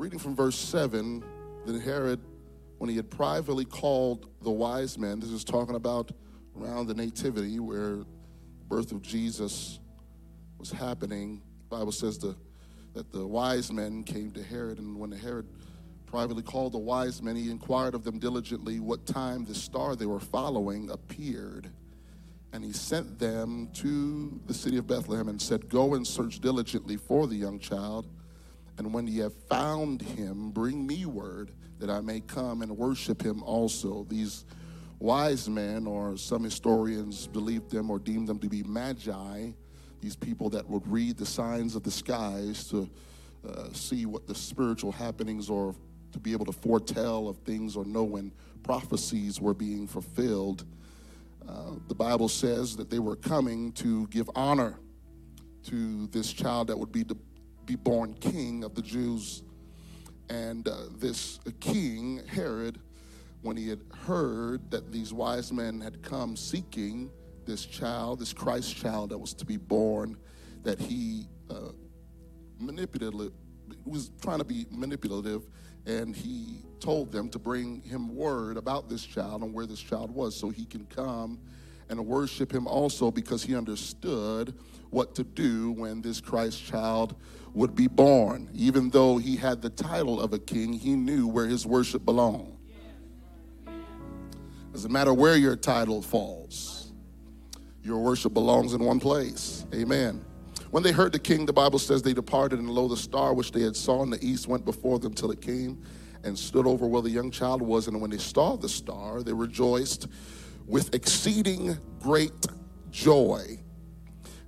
Reading from verse 7, then Herod, when he had privately called the wise men, this is talking about around the nativity where the birth of Jesus was happening. The Bible says that the wise men came to Herod, and when Herod privately called the wise men, he inquired of them diligently what time the star they were following appeared. And he sent them to the city of Bethlehem and said, "Go and search diligently for the young child. And when ye have found him, bring me word that I may come and worship him also." These wise men, or some historians believed them or deemed them to be magi, these people that would read the signs of the skies to see what the spiritual happenings, or to be able to foretell of things or know when prophecies were being fulfilled. The Bible says that they were coming to give honor to this child that would be born king of the Jews. And this king, Herod, when he had heard that these wise men had come seeking this child, this Christ child that was to be born, that he was trying to be manipulative, and he told them to bring him word about this child and where this child was so he can come and worship him also, because he understood what to do when this Christ child would be born. Even though he had the title of a king, he knew where his worship belonged. Doesn't matter where your title falls, your worship belongs in one place. Amen. When they heard the king, the Bible says they departed, and lo, the star which they had saw in the east went before them till it came and stood over where the young child was. And when they saw the star, they rejoiced with exceeding great joy.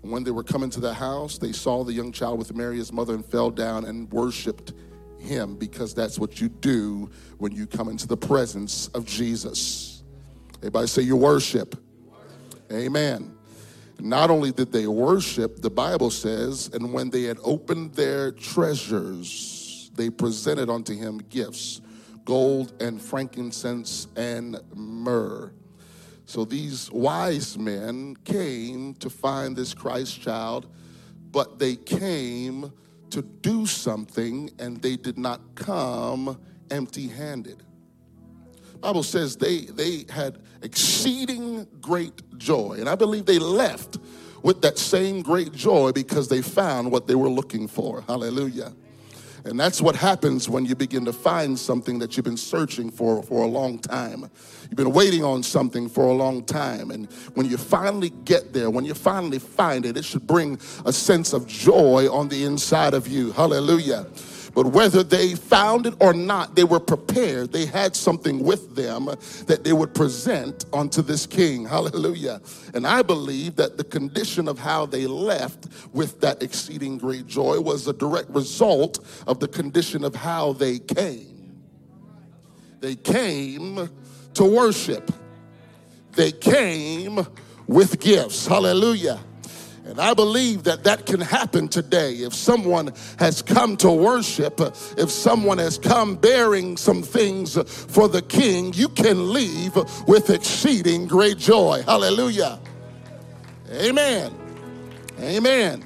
And when they were coming to the house, they saw the young child with Mary his mother, and fell down and worshiped him, because that's what you do when you come into the presence of Jesus. Everybody say, you worship. Amen. Not only did they worship, the Bible says, and when they had opened their treasures, they presented unto him gifts, gold and frankincense and myrrh. So these wise men came to find this Christ child, but they came to do something, and they did not come empty-handed. Bible says they had exceeding great joy. And I believe they left with that same great joy because they found what they were looking for. Hallelujah. And that's what happens when you begin to find something that you've been searching for a long time. You've been waiting on something for a long time. And when you finally get there, when you finally find it, it should bring a sense of joy on the inside of you. Hallelujah. But whether they found it or not, they were prepared. They had something with them that they would present unto this king. Hallelujah. And I believe that the condition of how they left with that exceeding great joy was a direct result of the condition of how they came. They came to worship. They came with gifts. Hallelujah. And I believe that can happen today. If someone has come to worship, if someone has come bearing some things for the king, you can leave with exceeding great joy. Hallelujah. Amen. Amen.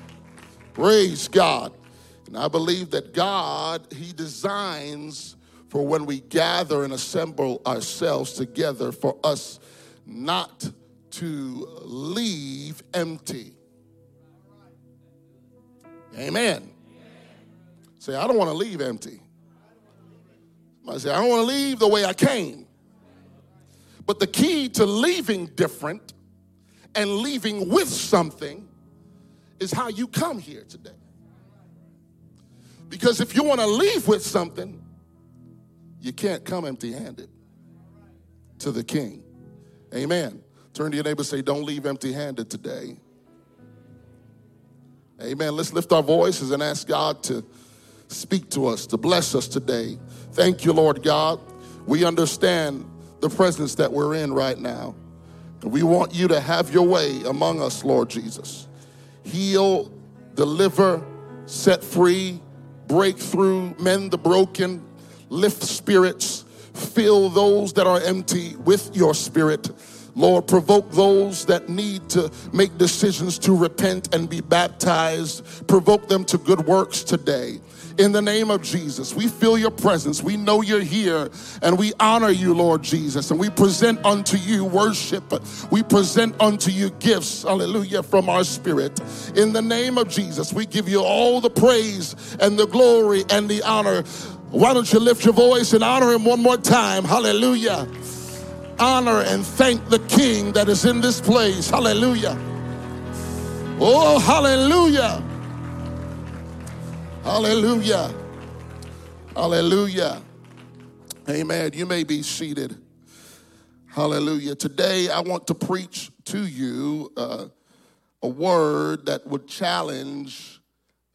Praise God. And I believe that God, he designs for when we gather and assemble ourselves together, for us not to leave empty. Amen. Say, I don't want to leave empty. Somebody say, I don't want to leave the way I came. But the key to leaving different and leaving with something is how you come here today. Because if you want to leave with something, you can't come empty-handed to the king. Amen. Turn to your neighbor and say, don't leave empty-handed today. Amen. Let's lift our voices and ask God to speak to us, to bless us today. Thank you, Lord God. We understand the presence that we're in right now. And we want you to have your way among us, Lord Jesus. Heal, deliver, set free, break through, mend the broken, lift spirits, fill those that are empty with your spirit. Lord, provoke those that need to make decisions to repent and be baptized. Provoke them to good works today. In the name of Jesus, we feel your presence. We know you're here, and we honor you, Lord Jesus. And we present unto you worship. We present unto you gifts, hallelujah, from our spirit. In the name of Jesus, we give you all the praise and the glory and the honor. Why don't you lift your voice and honor him one more time? Hallelujah. Honor and thank the King that is in this place. Hallelujah. Oh, hallelujah. Hallelujah. Hallelujah. Amen. You may be seated. Hallelujah. Today, I want to preach to you a word that would challenge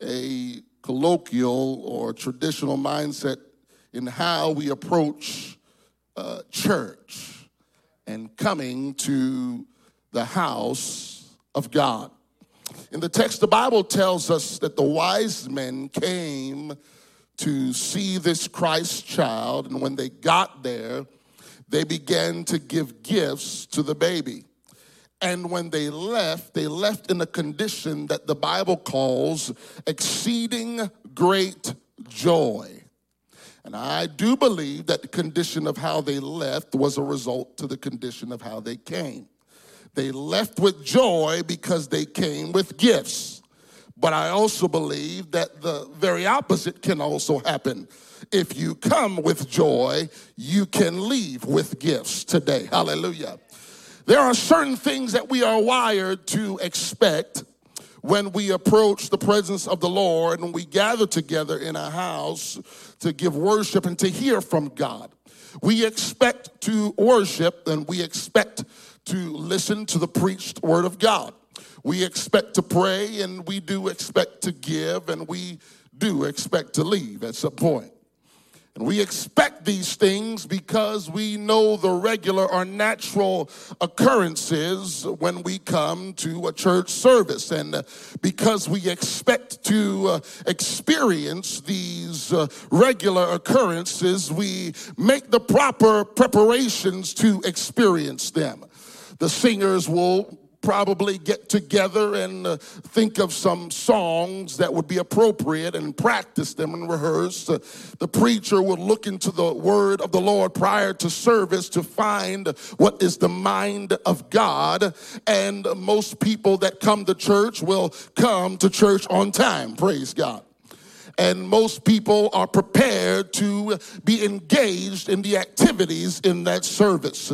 a colloquial or traditional mindset in how we approach church and coming to the house of God. In the text, the Bible tells us that the wise men came to see this Christ child, and when they got there, they began to give gifts to the baby. And when they left in a condition that the Bible calls exceeding great joy. And I do believe that the condition of how they left was a result to the condition of how they came. They left with joy because they came with gifts. But I also believe that the very opposite can also happen. If you come with joy, you can leave with gifts today. Hallelujah. There are certain things that we are wired to expect when we approach the presence of the Lord and we gather together in a house to give worship and to hear from God. We expect to worship, and we expect to listen to the preached word of God. We expect to pray, and we do expect to give, and we do expect to leave at some point. And we expect these things because we know the regular or natural occurrences when we come to a church service. And because we expect to experience these regular occurrences, we make the proper preparations to experience them. The singers will probably get together and think of some songs that would be appropriate and practice them and rehearse. The preacher will look into the word of the Lord prior to service to find what is the mind of God. And most people that come to church will come to church on time. Praise God. And most people are prepared to be engaged in the activities in that service.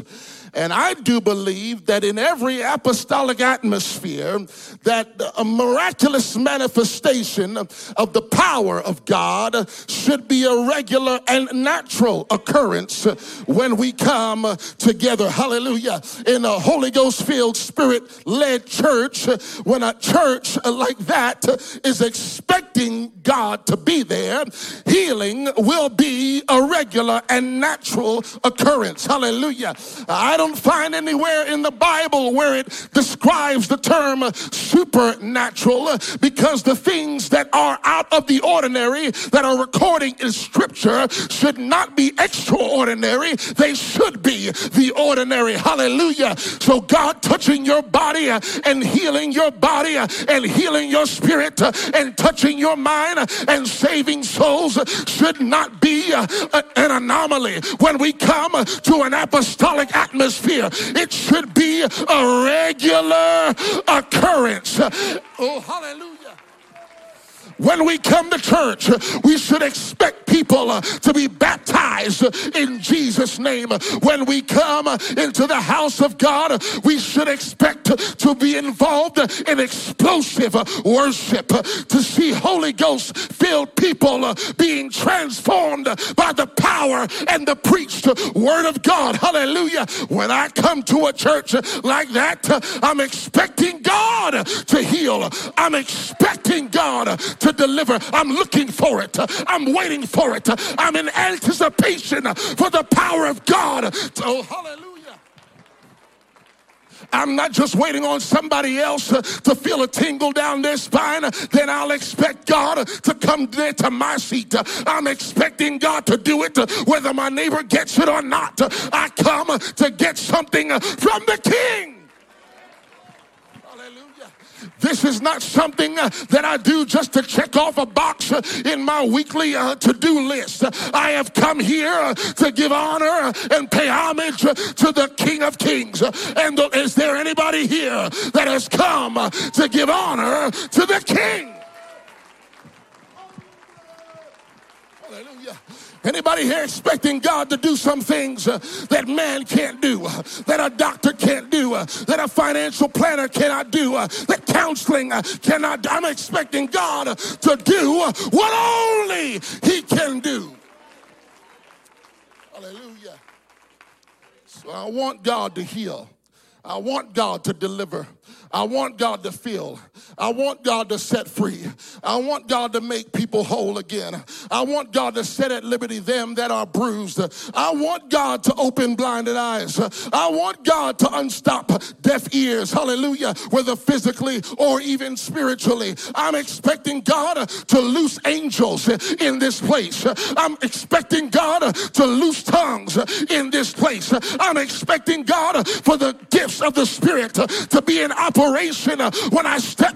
And I do believe that in every apostolic atmosphere, that a miraculous manifestation of the power of God should be a regular and natural occurrence when we come together. Hallelujah. In a Holy Ghost-filled, Spirit-led church, when a church like that is expecting God to be there, healing will be a regular and natural occurrence. Hallelujah. I don't find anywhere in the Bible where it describes the term supernatural, because the things that are out of the ordinary that are recorded in Scripture should not be extraordinary. They should be the ordinary. Hallelujah. So God touching your body and healing your body and healing your spirit and touching your mind and saving souls should not be an anomaly. When we come to an apostolic atmosphere, it should be a regular occurrence. Oh, hallelujah. When we come to church, we should expect people to be baptized in Jesus' name. When we come into the house of God, we should expect to be involved in explosive worship, to see Holy Ghost-filled people being transformed by the power and the preached word of God. Hallelujah. When I come to a church like that, I'm expecting God to heal. I'm expecting God to deliver. I'm looking for it. I'm waiting for it. I'm in anticipation for the power of God. Oh, hallelujah. I'm not just waiting on somebody else to feel a tingle down their spine. Then I'll expect God to come there to my seat. I'm expecting God to do it whether my neighbor gets it or not. I come to get something from the King. This is not something that I do just to check off a box in my weekly to-do list. I have come here to give honor and pay homage to the King of Kings. And is there anybody here that has come to give honor to the King? Hallelujah. Anybody here expecting God to do some things that man can't do, that a doctor can't do, that a financial planner cannot do, that counseling cannot do? I'm expecting God to do what only He can do. Hallelujah. So I want God to heal. I want God to deliver. I want God to fill. I want God to set free. I want God to make people whole again. I want God to set at liberty them that are bruised. I want God to open blinded eyes. I want God to unstop deaf ears. Hallelujah. Whether physically or even spiritually. I'm expecting God to loose angels in this place. I'm expecting God to loose tongues in this place. I'm expecting God for the gifts of the Spirit to be in operation when I step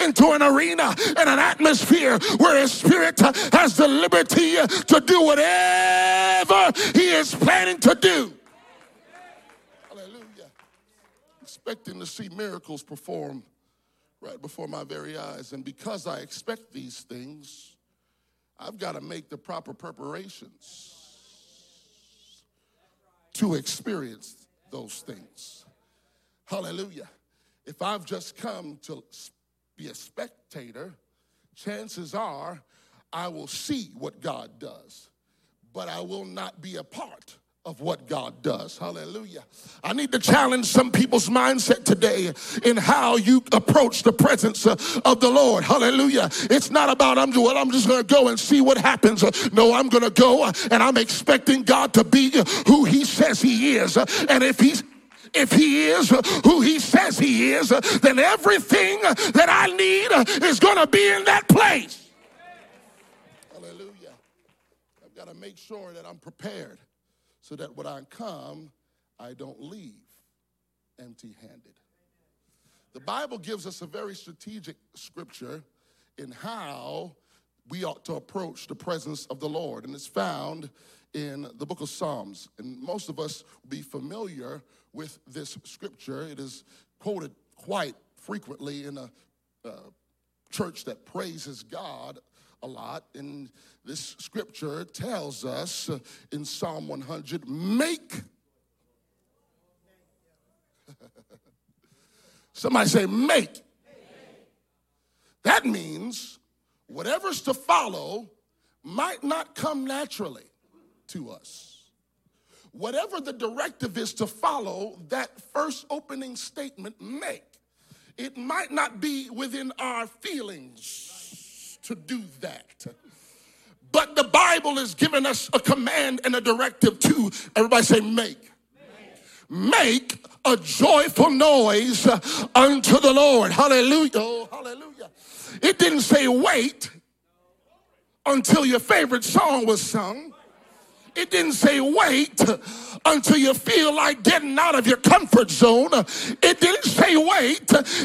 into an arena and an atmosphere where His Spirit has the liberty to do whatever He is planning to do. Hallelujah. Expecting to see miracles performed right before my very eyes. And because I expect these things, I've got to make the proper preparations to experience those things. Hallelujah. If I've just come to be a spectator, chances are I will see what God does, but I will not be a part of what God does. Hallelujah. I need to challenge some people's mindset today in how you approach the presence of the Lord. Hallelujah. It's not about, I'm just going to go and see what happens. No, I'm going to go and I'm expecting God to be who He says He is. And if He is who He says He is, then everything that I need is going to be in that place. Hallelujah. I've got to make sure that I'm prepared so that when I come, I don't leave empty-handed. The Bible gives us a very strategic scripture in how we ought to approach the presence of the Lord, and it's found in the book of Psalms. And most of us will be familiar with this scripture. It is quoted quite frequently in a church that praises God a lot. And this scripture tells us in Psalm 100, make. Somebody say make. That means whatever's to follow might not come naturally to us. Whatever the directive is to follow, that first opening statement, make. It might not be within our feelings to do that. But the Bible has given us a command and a directive to, everybody say make. Make a joyful noise unto the Lord. Hallelujah. Oh, hallelujah. It didn't say wait until your favorite song was sung. It didn't say wait until you feel like getting out of your comfort zone. It didn't say wait.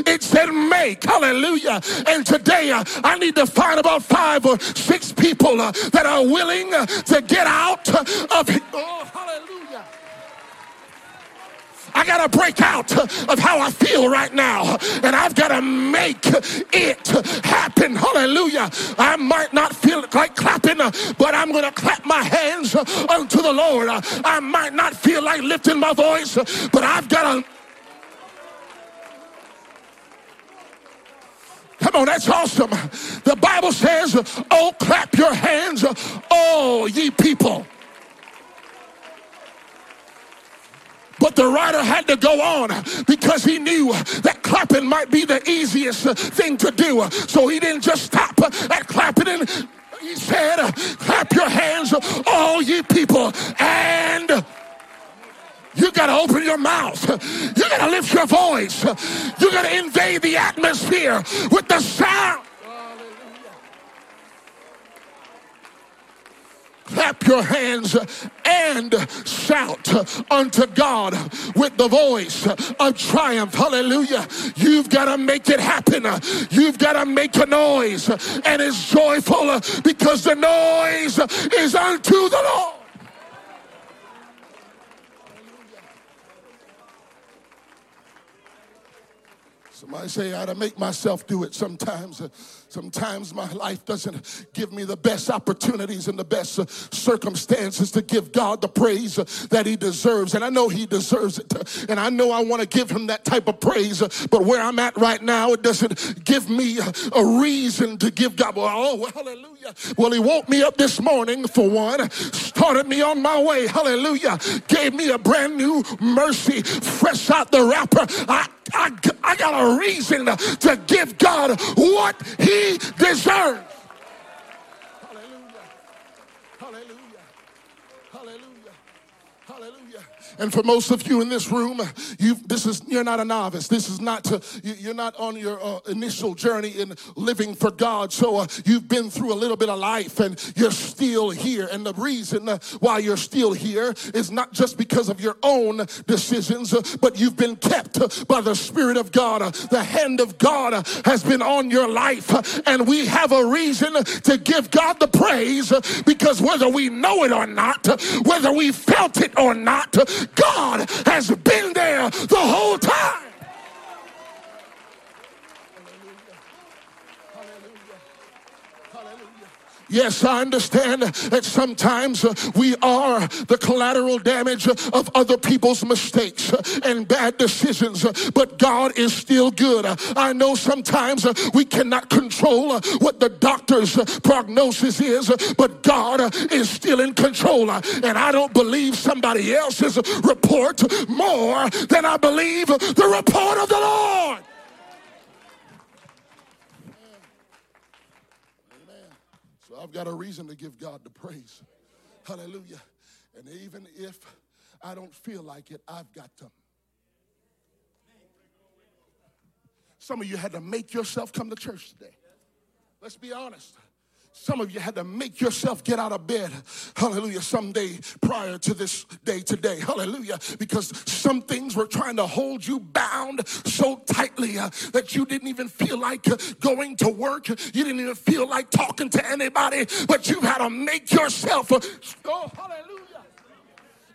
It said make. Hallelujah. And today I need to find about 5 or 6 people that are willing to get out of it. Oh, hallelujah. I got to break out of how I feel right now, and I've got to make it happen. Hallelujah. I might not feel like clapping, but I'm going to clap my hands unto the Lord. I might not feel like lifting my voice, but I've got to. Come on, that's awesome. The Bible says, oh, clap your hands, all ye people. But the writer had to go on because he knew that clapping might be the easiest thing to do. So he didn't just stop at clapping. And he said, clap your hands, all ye people, and You got to open your mouth. You got to lift your voice. You got to invade the atmosphere with the sound. Clap your hands and shout unto God with the voice of triumph. Hallelujah. You've got to make it happen. You've got to make a noise. And it's joyful because the noise is unto the Lord. Somebody say, I ought to make myself do it sometimes. Sometimes my life doesn't give me the best opportunities and the best circumstances to give God the praise that he deserves. And I know he deserves it. And I know I want to give him that type of praise. But where I'm at right now, it doesn't give me a reason to give God. Oh, hallelujah. Well, he woke me up this morning, for one. Started me on my way. Hallelujah. Gave me a brand new mercy, fresh out the wrapper. I got a reason to give God what he deserves. Hallelujah. Hallelujah. Hallelujah. Hallelujah. And for most of you in this room, you're not a novice. This is not you're not on your initial journey in living for God. So you've been through a little bit of life, and you're still here. And the reason why you're still here is not just because of your own decisions, but you've been kept by the Spirit of God. The hand of God has been on your life, and we have a reason to give God the praise, because whether we know it or not, whether we felt it or not, God has been there the whole time. Yes, I understand that sometimes we are the collateral damage of other people's mistakes and bad decisions, but God is still good. I know sometimes we cannot control what the doctor's prognosis is, but God is still in control. And I don't believe somebody else's report more than I believe the report of the Lord. I've got a reason to give God the praise. Hallelujah. And even if I don't feel like it, I've got to. Some of you had to make yourself come to church today. Let's be honest. Some of you had to make yourself get out of bed, hallelujah, someday prior to this day today, hallelujah, because some things were trying to hold you bound so tightly that you didn't even feel like going to work. You didn't even feel like talking to anybody, but you had to make yourself, oh, hallelujah.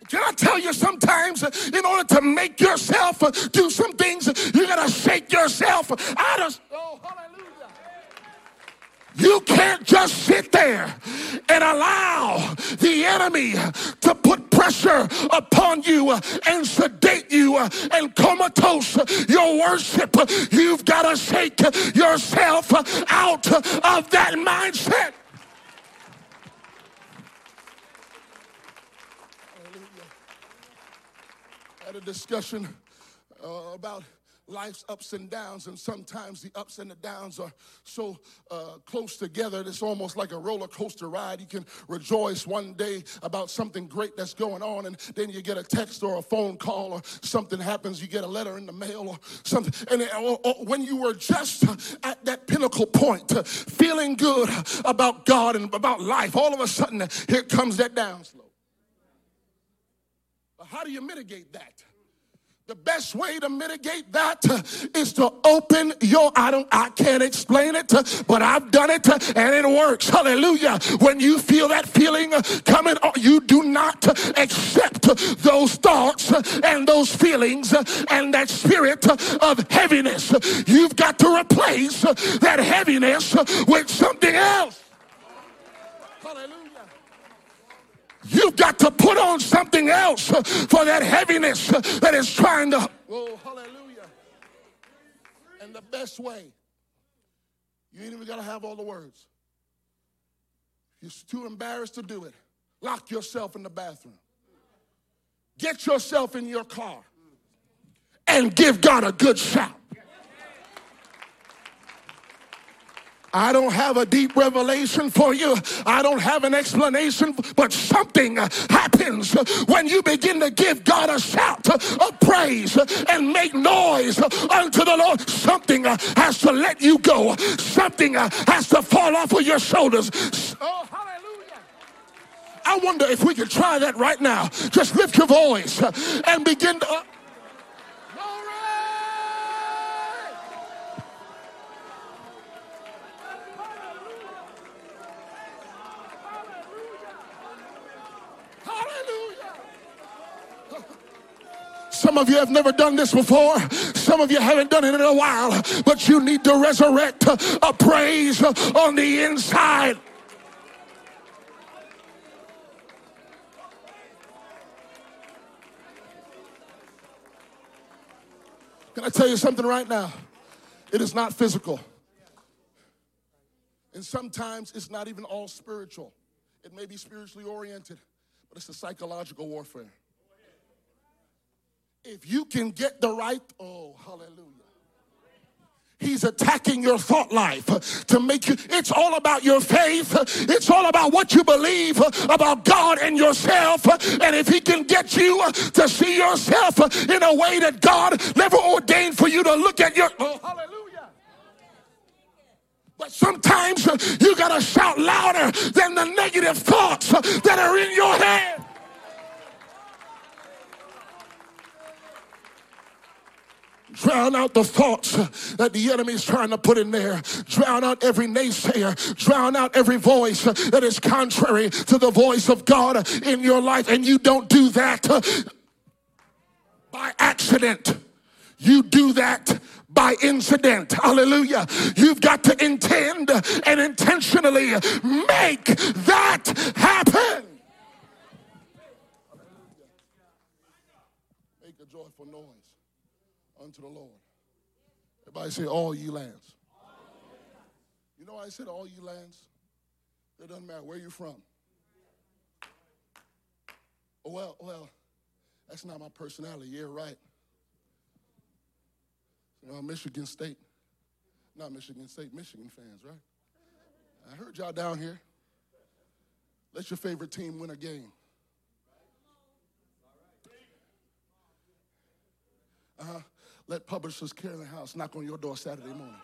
Can I tell you, sometimes in order to make yourself do some things, you got to shake yourself out of, oh, hallelujah. You can't just sit there and allow the enemy to put pressure upon you and sedate you and comatose your worship. You've got to shake yourself out of that mindset. Hallelujah. Had a discussion about life's ups and downs, and sometimes the ups and the downs are so close together, it's almost like a roller coaster ride. You can rejoice one day about something great that's going on, and then you get a text or a phone call, or something happens, you get a letter in the mail or something. And when you were just at that pinnacle point, feeling good about God and about life, all of a sudden, here comes that downslope. But how do you mitigate that? The best way to mitigate that is to open your, I can't explain it, but I've done it and it works. Hallelujah. When you feel that feeling coming on, you do not accept those thoughts and those feelings and that spirit of heaviness. You've got to replace that heaviness with something else. Hallelujah. You've got to put on something else for that heaviness that is trying to. Oh, hallelujah. And the best way, you ain't even got to have all the words. You're too embarrassed to do it. Lock yourself in the bathroom. Get yourself in your car and give God a good shout. I don't have a deep revelation for you. I don't have an explanation, but something happens when you begin to give God a shout of praise and make noise unto the Lord. Something has to let you go. Something has to fall off of your shoulders. Oh, hallelujah. I wonder if we could try that right now. Just lift your voice and begin to... Some of you have never done this before. Some of you haven't done it in a while, but you need to resurrect a praise on the inside. Can I tell you something right now? It is not physical. And sometimes it's not even all spiritual. It may be spiritually oriented, but it's a psychological warfare. If you can get the right, oh, hallelujah. He's attacking your thought life to make you, it's all about your faith. It's all about what you believe about God and yourself. And if he can get you to see yourself in a way that God never ordained for you to look at your, oh, hallelujah. But sometimes you got to shout louder than the negative thoughts that are in your head. Drown out the thoughts that the enemy is trying to put in there. Drown out every naysayer. Drown out every voice that is contrary to the voice of God in your life. And you don't do that by accident. You do that by incident. Hallelujah. You've got to intend and intentionally make that happen. Make a joyful noise unto the Lord. Everybody say, all ye lands. You know why I said all ye lands? It doesn't matter where you're from. Oh, well, that's not my personality. Yeah, right. You know, Michigan State. Not Michigan State, Michigan fans, right? I heard y'all down here. Let your favorite team win a game. Let publishers Carolyn House knock on your door Saturday morning.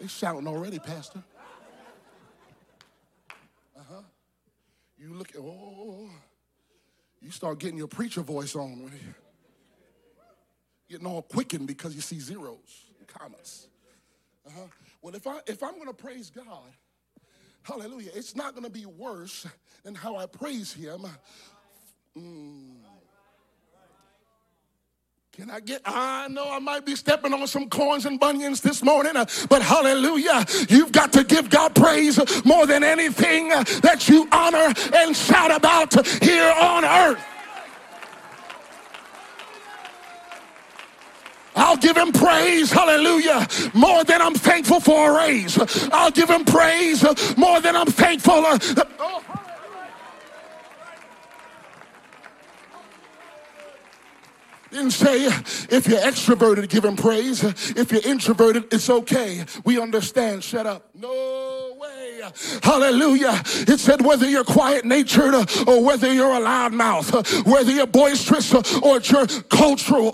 They shouting already, Pastor. You look at, you start getting your preacher voice on when you getting all quickened because you see zeros and commas. Well, if I'm going to praise God, hallelujah, it's not going to be worse than how I praise him. Can I get, I know I might be stepping on some corns and bunions this morning, but hallelujah, you've got to give God praise more than anything that you honor and shout about here on earth. I'll give him praise, hallelujah, more than I'm thankful for a raise. I'll give him praise more than I'm thankful. Didn't say if you're extroverted, give him praise. If you're introverted, it's okay. We understand. Shut up. No way. Hallelujah. It said whether you're quiet-natured or whether you're a loud mouth, whether you're boisterous or it's your cultural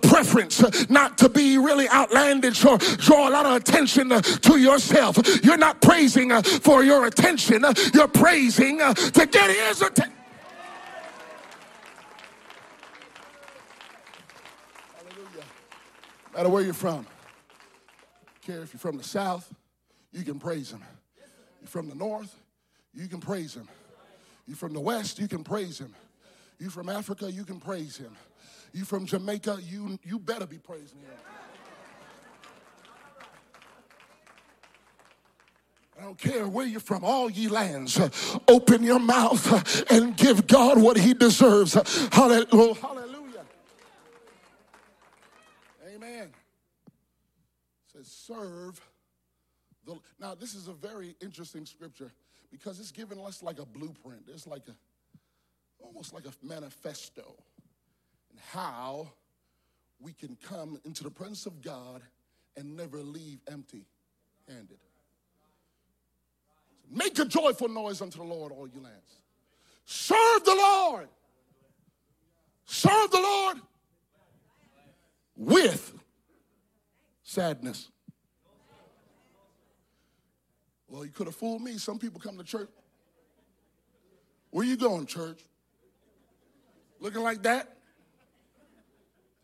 preference not to be really outlandish or draw a lot of attention to yourself. You're not praising for your attention. You're praising to get his attention. No matter where you're from. Care if you're from the South, you can praise him. You're from the North, you can praise him. You're from the West, you can praise him. You're from Africa, you can praise him. You're from Jamaica, you better be praising him. I don't care where you're from, all ye lands. Open your mouth and give God what he deserves. Hallelujah. Amen. It says, serve the... Now, this is a very interesting scripture because it's giving us like a blueprint. It's like almost like a manifesto and how we can come into the presence of God and never leave empty. handed. Make a joyful noise unto the Lord, all you lands. Serve the Lord. Serve the Lord with sadness. Well, you could have fooled me. Some people come to church. Where you going, church? Looking like that?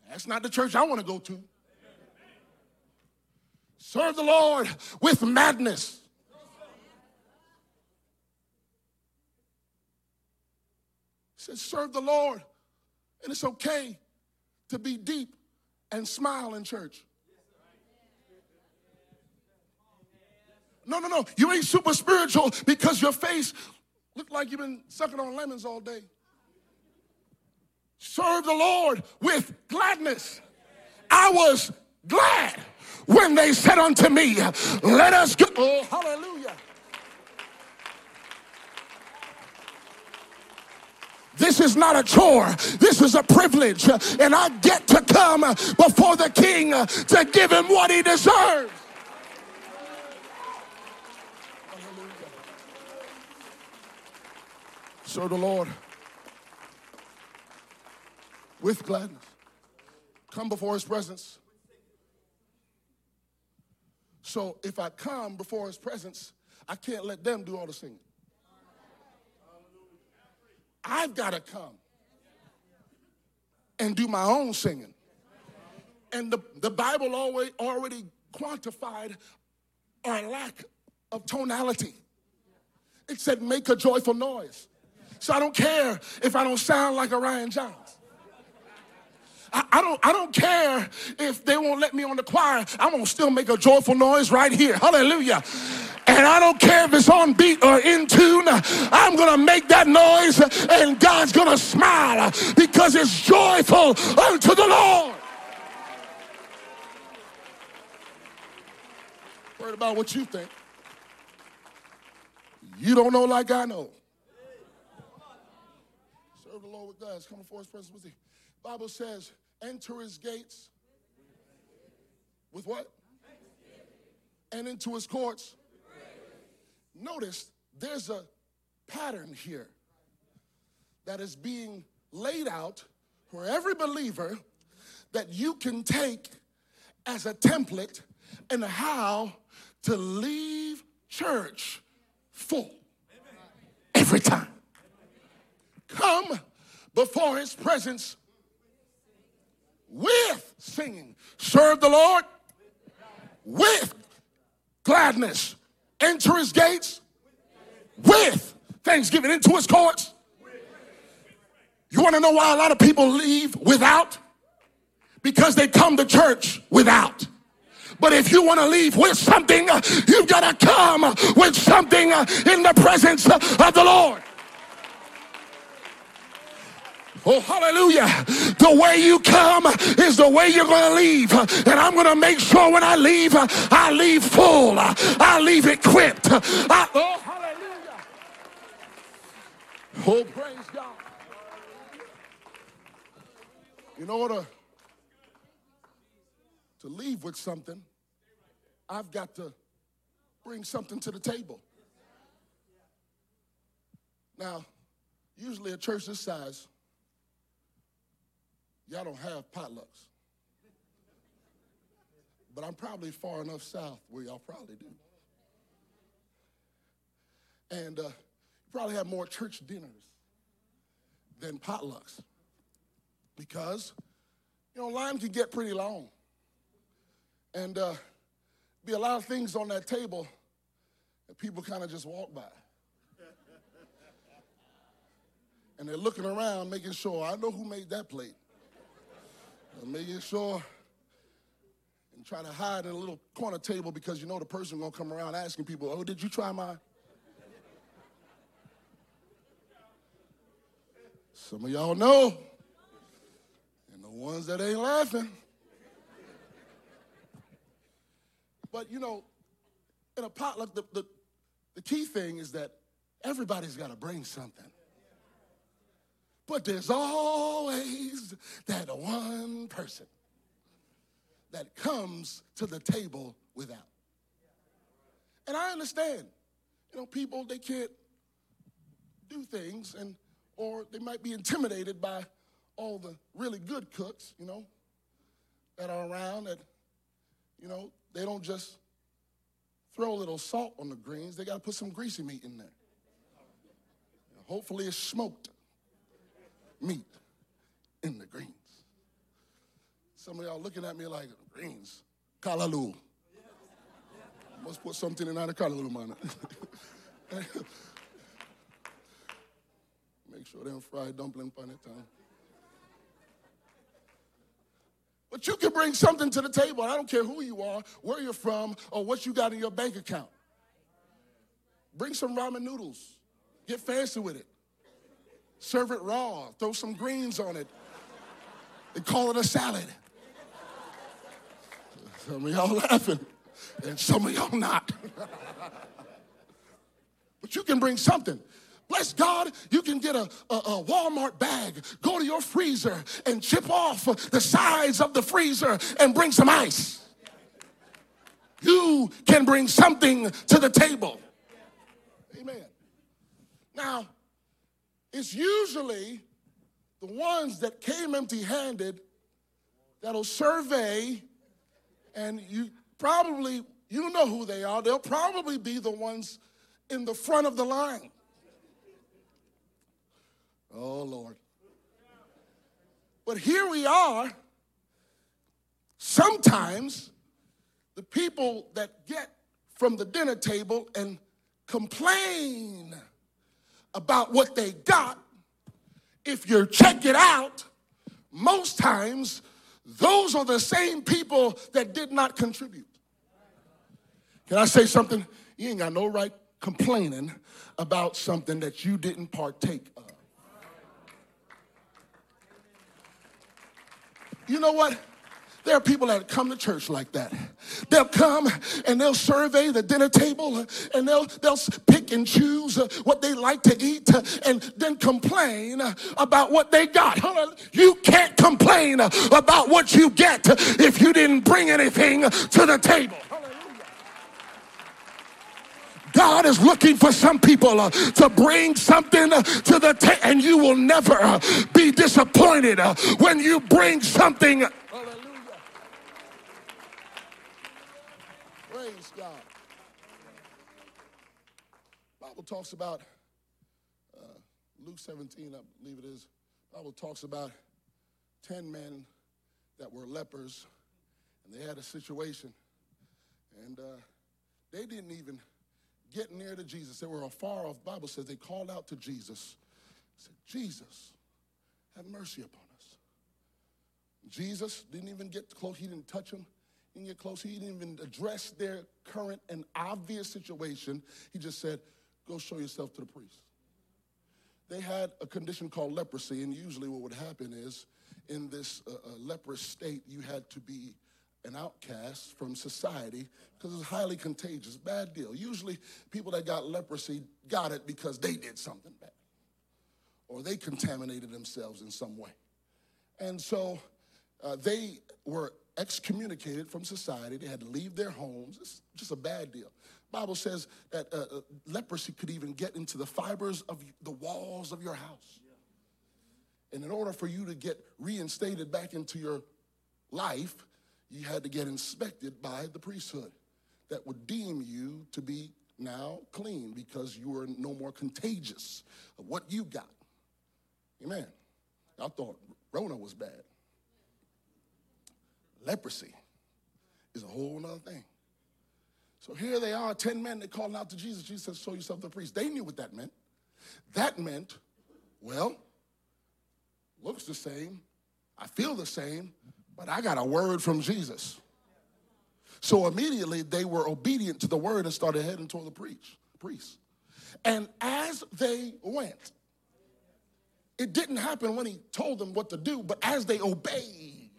That's not the church I want to go to. Serve the Lord with madness. He says, serve the Lord, and it's okay to be deep and smile in church. No. You ain't super spiritual because your face looked like you've been sucking on lemons all day. Serve the Lord with gladness. I was glad when they said unto me, let us go. Oh, hallelujah. This is not a chore. This is a privilege. And I get to come before the King to give him what he deserves. Hallelujah. Serve the Lord with gladness. Come before his presence. So if I come before his presence, I can't let them do all the singing. I've got to come and do my own singing. And the Bible already quantified our lack of tonality. It said, make a joyful noise. So I don't care if I don't sound like Orion Johns. I don't care if they won't let me on the choir. I'm going to still make a joyful noise right here. Hallelujah. And I don't care if it's on beat or in tune. I'm going to make that noise and God's going to smile because it's joyful unto the Lord. Worried about what you think. You don't know like I know. Serve the Lord with God. It's coming for his presence with thee. Bible says, enter his gates with what? And into his courts. Notice there's a pattern here that is being laid out for every believer that you can take as a template in how to leave church full every time. Come before his presence with singing. Serve the Lord with gladness. Enter his gates with thanksgiving. Into his courts. You want to know why a lot of people leave without? Because they come to church without. But if you want to leave with something, you've got to come with something in the presence of the Lord. Oh, hallelujah. The way you come is the way you're going to leave. And I'm going to make sure when I leave full. I leave equipped. Oh, hallelujah. Oh, praise God. In order to leave with something, I've got to bring something to the table. Now, usually a church this size, y'all don't have potlucks. But I'm probably far enough south where y'all probably do. And you probably have more church dinners than potlucks. Because, line can get pretty long. And be a lot of things on that table that people kind of just walk by. And they're looking around making sure, I know who made that plate. I'm making sure and try to hide in a little corner table because the person going to come around asking people, oh, did you try mine? Some of y'all know. And the ones that ain't laughing. But, in a potluck, the key thing is that everybody's got to bring something. But there's always that one person that comes to the table without. And I understand, people, they can't do things, and or they might be intimidated by all the really good cooks, that are around that, they don't just throw a little salt on the greens. They got to put some greasy meat in there. Hopefully it's smoked meat in the greens. Some of y'all looking at me like, greens, callaloo. Must put something in out of callaloo, man. Make sure they don't fry dumpling pan that time. But you can bring something to the table. I don't care who you are, where you're from, or what you got in your bank account. Bring some ramen noodles. Get fancy with it. Serve it raw. Throw some greens on it. They call it a salad. Some of y'all laughing, and some of y'all not. But you can bring something. Bless God, you can get a Walmart bag, go to your freezer, and chip off the sides of the freezer and bring some ice. You can bring something to the table. Amen. Now, it's usually the ones that came empty-handed that'll survey, and you know who they are. They'll probably be the ones in the front of the line. Oh, Lord. But here we are. Sometimes the people that get from the dinner table and complain about what they got, if you check it out, most times those are the same people that did not contribute. Can I say something? You ain't got no right complaining about something that you didn't partake of. You know what? There are people that come to church like that. They'll come and they'll survey the dinner table, and they'll pick and choose what they like to eat, and then complain about what they got. You can't complain about what you get if you didn't bring anything to the table. God is looking for some people to bring something to the table, and you will never be disappointed when you bring something. Hallelujah. Praise God. The Bible talks about, Luke 17, I believe it is, the Bible talks about 10 men that were lepers, and they had a situation, and they didn't even get near to Jesus. They were afar off. The Bible says they called out to Jesus. They said, Jesus, have mercy upon us. Jesus didn't even get close. He didn't touch him. He didn't get close. He didn't even address their current and obvious situation. He just said, go show yourself to the priest. They had a condition called leprosy, and usually what would happen is in this leprous state, you had to be an outcast from society because it's highly contagious. Bad deal. Usually people that got leprosy got it because they did something bad or they contaminated themselves in some way. And so they were excommunicated from society. They had to leave their homes. It's just a bad deal. The Bible says that leprosy could even get into the fibers of the walls of your house. And in order for you to get reinstated back into your life, you had to get inspected by the priesthood that would deem you to be now clean because you were no more contagious of what you got. Amen. I thought Rona was bad. Leprosy is a whole other thing. So here they are, 10 men, they're calling out to Jesus. Jesus says, show yourself to the priest. They knew what that meant. That meant, well, looks the same. I feel the same. But I got a word from Jesus. So immediately they were obedient to the word and started heading toward the priest. And as they went, it didn't happen when he told them what to do, but as they obeyed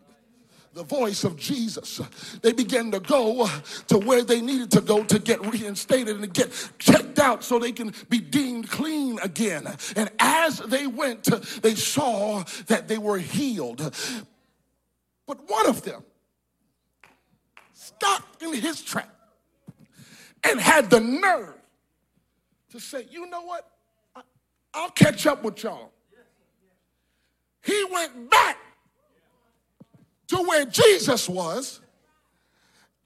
the voice of Jesus, they began to go to where they needed to go to get reinstated and to get checked out so they can be deemed clean again. And as they went, they saw that they were healed. But one of them stopped in his track and had the nerve to say, you know what? I'll catch up with y'all. He went back to where Jesus was,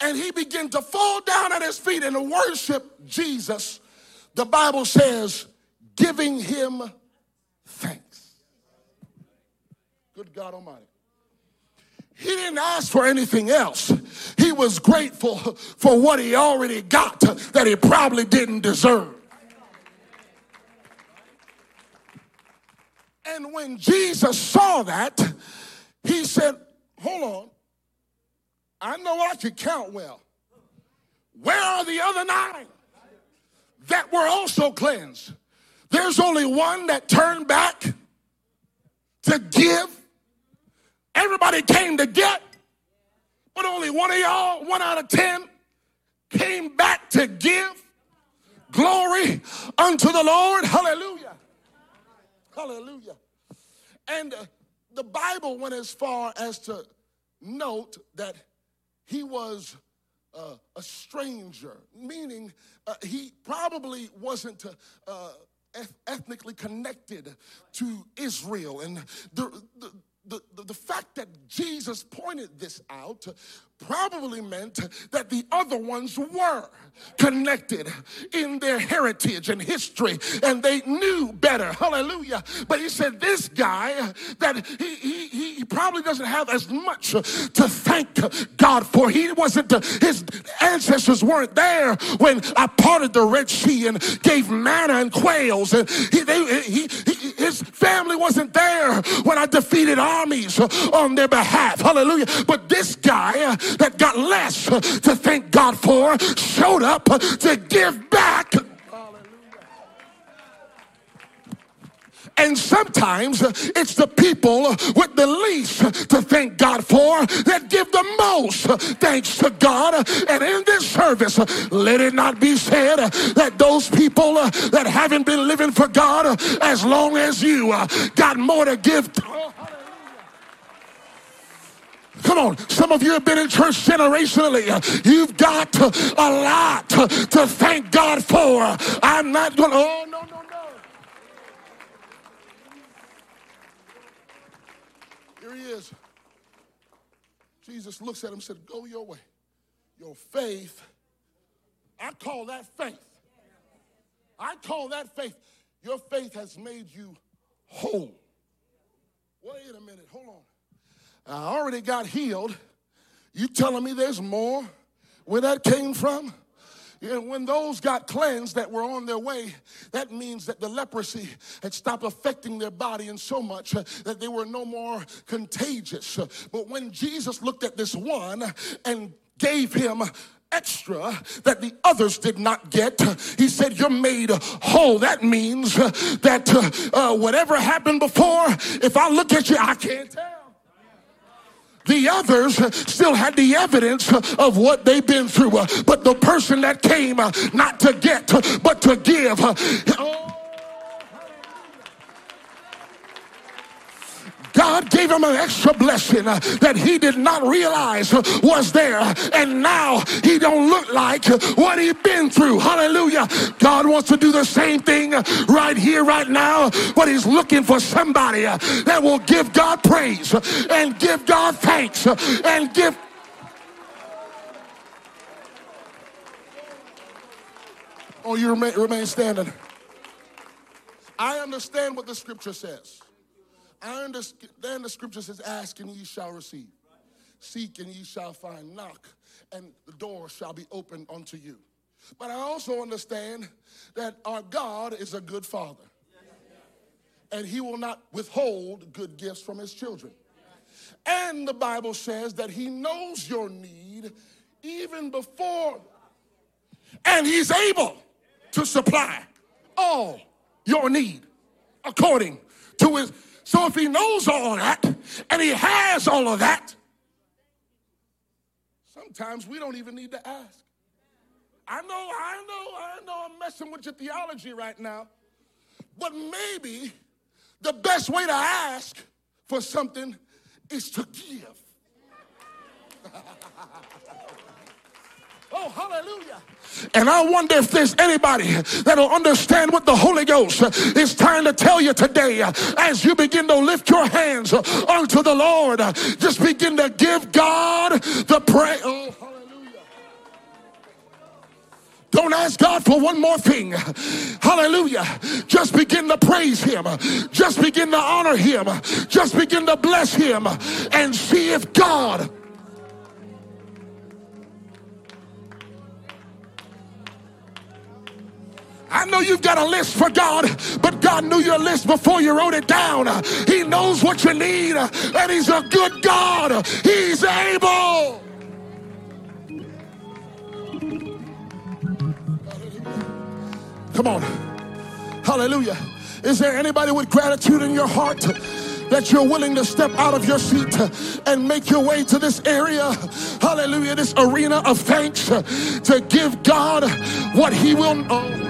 and he began to fall down at his feet and to worship Jesus. The Bible says, giving him thanks. Good God Almighty. He didn't ask for anything else. He was grateful for what he already got that he probably didn't deserve. And when Jesus saw that, he said, hold on. I know I can count well. Where are the other nine that were also cleansed? There's only one that turned back to give. Everybody came to get, but only one of y'all, 1 out of 10, came back to give. Glory unto the Lord. Hallelujah. Hallelujah. And the Bible went as far as to note that he was a stranger, meaning he probably wasn't ethnically connected to Israel. And the fact that Jesus pointed this out probably meant that the other ones were connected in their heritage and history, and they knew better. Hallelujah. But he said this guy, that he probably doesn't have as much to thank God for. He wasn't, his ancestors weren't there when I parted the Red Sea and gave manna and quails. And his family wasn't there when I defeated armies on their behalf. Hallelujah. But this guy that got less to thank God for showed up to give back. And sometimes it's the people with the least to thank God for that give the most thanks to God. And in this service, let it not be said that those people that haven't been living for God as long as you got more to give to. Come on, some of you have been in church generationally. You've got a lot to thank God for. I'm not going to, oh, no. Here he is. Jesus looks at him and said, go your way. Your faith, I call that faith. I call that faith. Your faith has made you whole. Wait a minute, hold on. I already got healed. You telling me there's more where that came from? And when those got cleansed that were on their way, that means that the leprosy had stopped affecting their body in so much that they were no more contagious. But when Jesus looked at this one and gave him extra that the others did not get, he said, you're made whole. That means that whatever happened before, if I look at you, I can't tell. The others still had the evidence of what they've been through. But the person that came not to get, but to give. God gave him an extra blessing that he did not realize was there. And now he don't look like what he's been through. Hallelujah. God wants to do the same thing right here, right now. But he's looking for somebody that will give God praise and give God thanks and give. Oh, you remain standing. I understand what the scripture says. I understand the scripture says, ask and ye shall receive. Seek and ye shall find. Knock and the door shall be opened unto you. But I also understand that our God is a good father. And he will not withhold good gifts from his children. And the Bible says that he knows your need even before. And he's able to supply all your need according to his. So if he knows all of that, and he has all of that, sometimes we don't even need to ask. I know I'm messing with your theology right now, but maybe the best way to ask for something is to give. Oh, hallelujah. And I wonder if there's anybody that'll understand what the Holy Ghost is trying to tell you today. As you begin to lift your hands unto the Lord, just begin to give God the praise. Oh, hallelujah. Don't ask God for one more thing. Hallelujah. Just begin to praise him. Just begin to honor him. Just begin to bless him and see if God. I know you've got a list for God, but God knew your list before you wrote it down. He knows what you need, and he's a good God. He's able. Come on. Hallelujah. Is there anybody with gratitude in your heart that you're willing to step out of your seat and make your way to this area? Hallelujah. This arena of thanks to give God what he will know.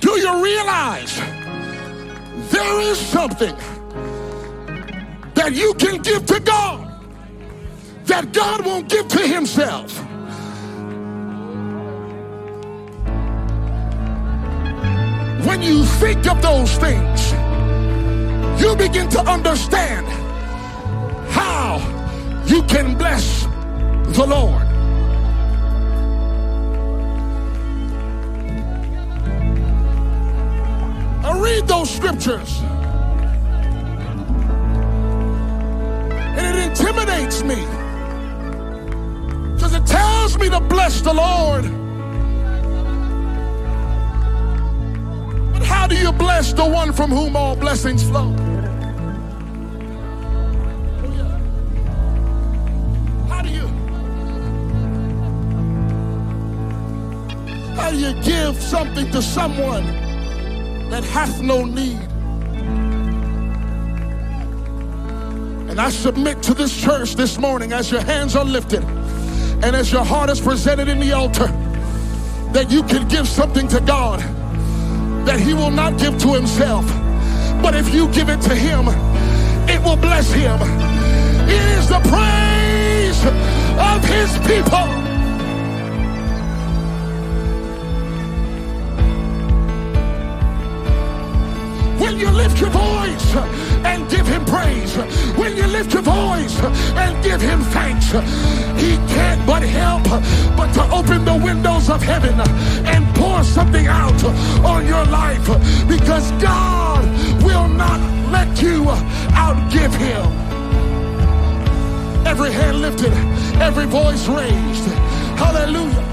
Do you realize there is something that you can give to God that God won't give to himself? When you think of those things, you begin to understand how you can bless the Lord. I read those scriptures and it intimidates me, because it tells me to bless the Lord. But how do you bless the one from whom all blessings flow? How do you give something to someone that hath no need? And I submit to this church this morning, as your hands are lifted and as your heart is presented in the altar, that you can give something to God that he will not give to himself. But if you give it to him, it will bless him. It is the praise of his people. When you lift your voice and give him praise, when you lift your voice and give him thanks, he can't but help but to open the windows of heaven and pour something out on your life, because God will not let you outgive him. Every hand lifted, every voice raised. Hallelujah.